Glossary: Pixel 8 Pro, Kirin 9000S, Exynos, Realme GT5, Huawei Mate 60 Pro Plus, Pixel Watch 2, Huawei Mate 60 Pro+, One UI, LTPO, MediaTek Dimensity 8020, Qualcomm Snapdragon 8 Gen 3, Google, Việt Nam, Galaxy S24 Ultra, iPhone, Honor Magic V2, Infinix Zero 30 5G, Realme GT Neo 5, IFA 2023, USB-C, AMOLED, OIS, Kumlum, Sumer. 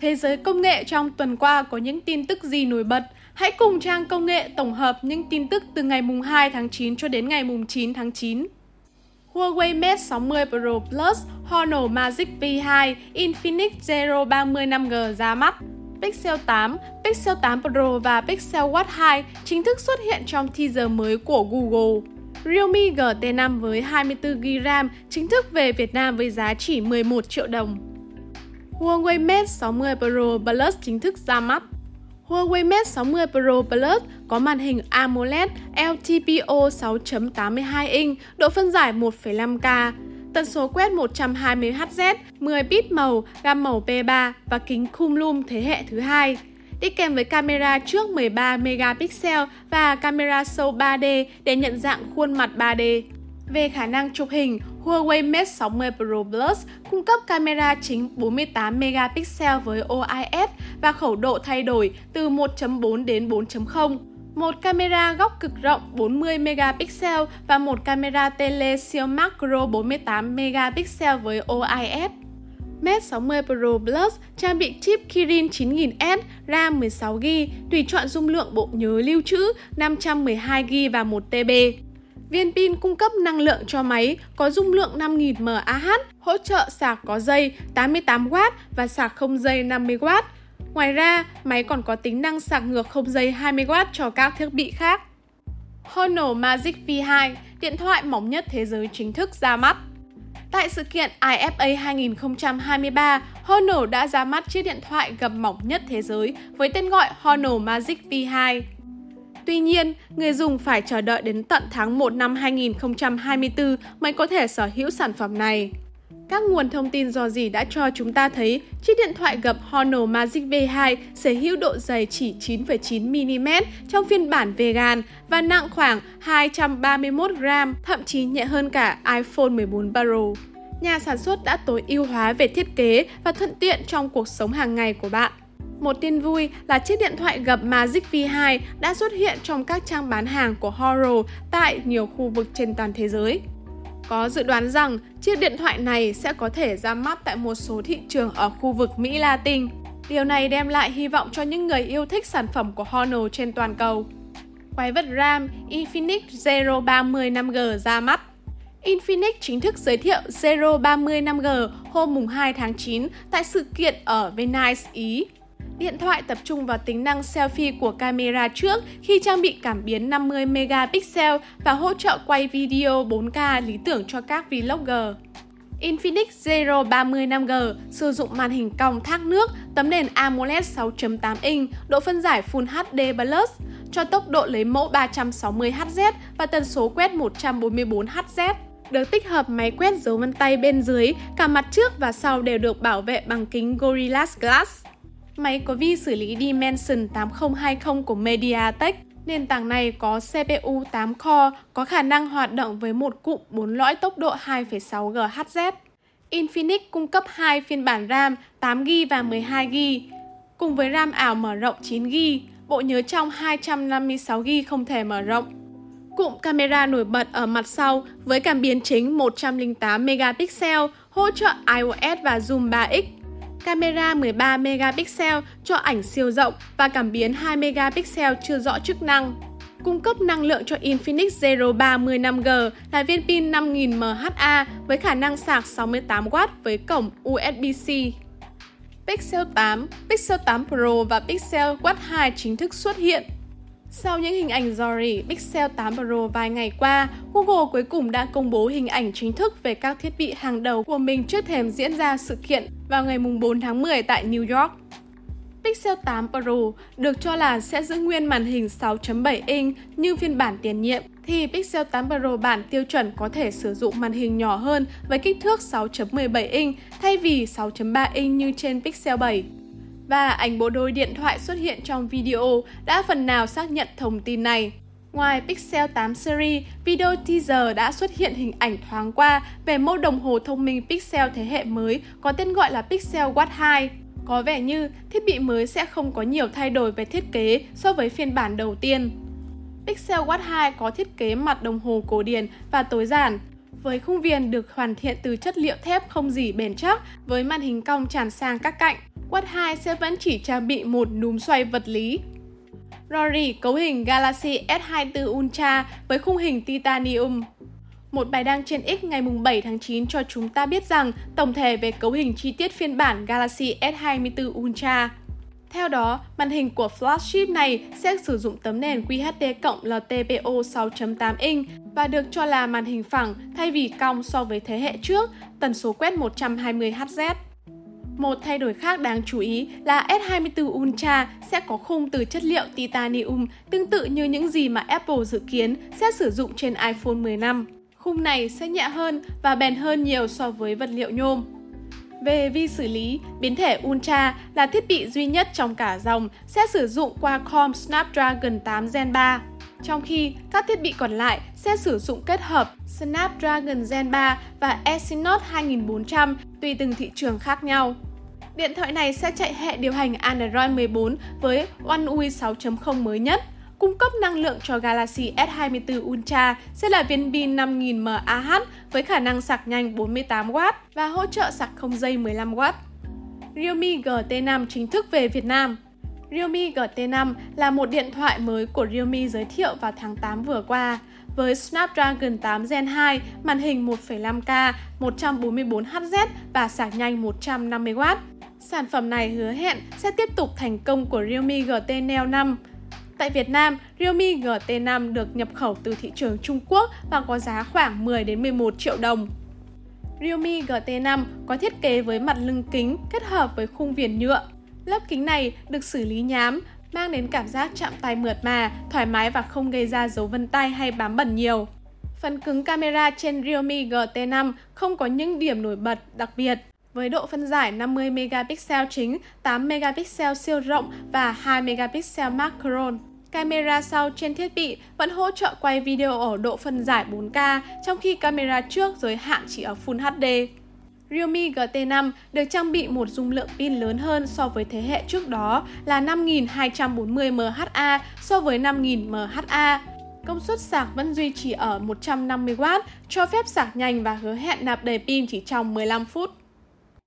Thế giới công nghệ trong tuần qua có những tin tức gì nổi bật? Hãy cùng trang công nghệ tổng hợp những tin tức từ ngày 2 tháng 9 cho đến ngày 9 tháng 9. Huawei Mate 60 Pro Plus, Honor Magic V2, Infinix Zero 30 5G ra mắt. Pixel 8, Pixel 8 Pro và Pixel Watch 2 chính thức xuất hiện trong teaser mới của Google. Realme GT5 với 24GB RAM chính thức về Việt Nam với giá chỉ 11 triệu đồng. Huawei Mate 60 Pro Plus chính thức ra mắt. Huawei Mate 60 Pro Plus có màn hình AMOLED LTPO 6.82 inch, độ phân giải 1,5K, tần số quét 120Hz, 10 bit màu, gam màu P3 và kính Kumlum thế hệ thứ 2. Đi kèm với camera trước 13 megapixel và camera sâu 3D để nhận dạng khuôn mặt 3D. Về khả năng chụp hình, Huawei Mate 60 Pro Plus cung cấp camera chính 48 megapixel với OIS và khẩu độ thay đổi từ 1.4 đến 4.0, một camera góc cực rộng 40 megapixel và một camera tele siêu macro 48 megapixel với OIS. Mate 60 Pro Plus trang bị chip Kirin 9000S, RAM 16GB, tùy chọn dung lượng bộ nhớ lưu trữ 512GB và 1TB. Viên pin cung cấp năng lượng cho máy có dung lượng 5000 mAh, hỗ trợ sạc có dây 88W và sạc không dây 50W. Ngoài ra, máy còn có tính năng sạc ngược không dây 20W cho các thiết bị khác. Honor Magic V2, điện thoại mỏng nhất thế giới chính thức ra mắt. Tại sự kiện IFA 2023, Honor đã ra mắt chiếc điện thoại gầm mỏng nhất thế giới với tên gọi Honor Magic V2. Tuy nhiên, người dùng phải chờ đợi đến tận tháng 1 năm 2024 mới có thể sở hữu sản phẩm này. Các nguồn thông tin dò dỉ đã cho chúng ta thấy chiếc điện thoại gập Honor Magic V2 sở hữu độ dày chỉ 9,9mm trong phiên bản vegan và nặng khoảng 231g, thậm chí nhẹ hơn cả iPhone 14 Pro. Nhà sản xuất đã tối ưu hóa về thiết kế và thuận tiện trong cuộc sống hàng ngày của bạn. Một tin vui là chiếc điện thoại gập Magic V2 đã xuất hiện trong các trang bán hàng của Honor tại nhiều khu vực trên toàn thế giới. Có dự đoán rằng chiếc điện thoại này sẽ có thể ra mắt tại một số thị trường ở khu vực Mỹ Latin. Điều này đem lại hy vọng cho những người yêu thích sản phẩm của Honor trên toàn cầu. Quái vật RAM Infinix Zero 30 5G ra mắt. Infinix chính thức giới thiệu Zero 30 5G hôm 2 tháng 9 tại sự kiện ở Venice, Ý. Điện thoại tập trung vào tính năng selfie của camera trước khi trang bị cảm biến 50 megapixel và hỗ trợ quay video 4K lý tưởng cho các vlogger. Infinix Zero 30 5G sử dụng màn hình cong thác nước, tấm nền AMOLED 6.8 inch, độ phân giải Full HD+, cho tốc độ lấy mẫu 360Hz và tần số quét 144Hz. Được tích hợp máy quét dấu vân tay bên dưới, cả mặt trước và sau đều được bảo vệ bằng kính Gorilla Glass. Máy có vi xử lý Dimensity 8020 của MediaTek. Nền tảng này có CPU 8 core, có khả năng hoạt động với một cụm 4 lõi tốc độ 2,6 GHz. Infinix cung cấp 2 phiên bản RAM 8GB và 12GB, cùng với RAM ảo mở rộng 9GB, bộ nhớ trong 256GB không thể mở rộng. Cụm camera nổi bật ở mặt sau với cảm biến chính 108 megapixel, hỗ trợ IOS và zoom 3x. Camera 13 megapixel cho ảnh siêu rộng và cảm biến 2 megapixel chưa rõ chức năng. Cung cấp năng lượng cho Infinix Zero 30 5G là viên pin 5000 mAh với khả năng sạc 68W với cổng USB-C. Pixel 8, Pixel 8 Pro và Pixel Watch 2 chính thức xuất hiện. Sau những hình ảnh rò rỉ Pixel 8 Pro vài ngày qua, Google cuối cùng đã công bố hình ảnh chính thức về các thiết bị hàng đầu của mình trước thềm diễn ra sự kiện vào ngày 4 tháng 10 tại New York. Pixel 8 Pro được cho là sẽ giữ nguyên màn hình 6.7 inch như phiên bản tiền nhiệm, thì Pixel 8 Pro bản tiêu chuẩn có thể sử dụng màn hình nhỏ hơn với kích thước 6.17 inch thay vì 6.3 inch như trên Pixel 7. Và ảnh bộ đôi điện thoại xuất hiện trong video đã phần nào xác nhận thông tin này. Ngoài Pixel 8 series, video teaser đã xuất hiện hình ảnh thoáng qua về mẫu đồng hồ thông minh Pixel thế hệ mới có tên gọi là Pixel Watch 2. Có vẻ như thiết bị mới sẽ không có nhiều thay đổi về thiết kế so với phiên bản đầu tiên. Pixel Watch 2 có thiết kế mặt đồng hồ cổ điển và tối giản. với khung viền được hoàn thiện từ chất liệu thép không rỉ bền chắc với màn hình cong tràn sang các cạnh. Watch 2 sẽ vẫn chỉ trang bị một núm xoay vật lý. Rory cấu hình Galaxy S24 Ultra với khung hình titanium. Một bài đăng trên X ngày 7 tháng 9 cho chúng ta biết rằng tổng thể về cấu hình chi tiết phiên bản Galaxy S24 Ultra. Theo đó, màn hình của flagship này sẽ sử dụng tấm nền QHD + LTPO 6.8 inch và được cho là màn hình phẳng thay vì cong so với thế hệ trước, tần số quét 120Hz. Một thay đổi khác đáng chú ý là S24 Ultra sẽ có khung từ chất liệu titanium tương tự như những gì mà Apple dự kiến sẽ sử dụng trên iPhone 15. Khung này sẽ nhẹ hơn và bền hơn nhiều so với vật liệu nhôm. Về vi xử lý, biến thể Ultra là thiết bị duy nhất trong cả dòng sẽ sử dụng Qualcomm Snapdragon 8 Gen 3, trong khi các thiết bị còn lại sẽ sử dụng kết hợp Snapdragon Gen 3 và Exynos 2400 tùy từng thị trường khác nhau. Điện thoại này sẽ chạy hệ điều hành Android 14 với One UI 6.0 mới nhất. Cung cấp năng lượng cho Galaxy S24 Ultra sẽ là viên pin 5000 mAh với khả năng sạc nhanh 48W và hỗ trợ sạc không dây 15W. Realme GT5 chính thức về Việt Nam. Realme GT5 là một điện thoại mới của Realme giới thiệu vào tháng 8 vừa qua. Với Snapdragon 8 Gen 2, màn hình 1,5K, 144Hz và sạc nhanh 150W. Sản phẩm này hứa hẹn sẽ tiếp tục thành công của Realme GT Neo 5. Tại Việt Nam, Realme GT5 được nhập khẩu từ thị trường Trung Quốc và có giá khoảng 10-11 triệu đồng. Realme GT5 có thiết kế với mặt lưng kính kết hợp với khung viền nhựa. Lớp kính này được xử lý nhám, mang đến cảm giác chạm tay mượt mà, thoải mái và không gây ra dấu vân tay hay bám bẩn nhiều. Phần cứng camera trên Realme GT5 không có những điểm nổi bật đặc biệt, với độ phân giải 50MP chính, 8MP siêu rộng và 2MP macro. Camera sau trên thiết bị vẫn hỗ trợ quay video ở độ phân giải 4K, trong khi camera trước giới hạn chỉ ở Full HD. Realme GT5 được trang bị một dung lượng pin lớn hơn so với thế hệ trước đó là 5240 mAh so với 5000 mAh. Công suất sạc vẫn duy trì ở 150W, cho phép sạc nhanh và hứa hẹn nạp đầy pin chỉ trong 15 phút.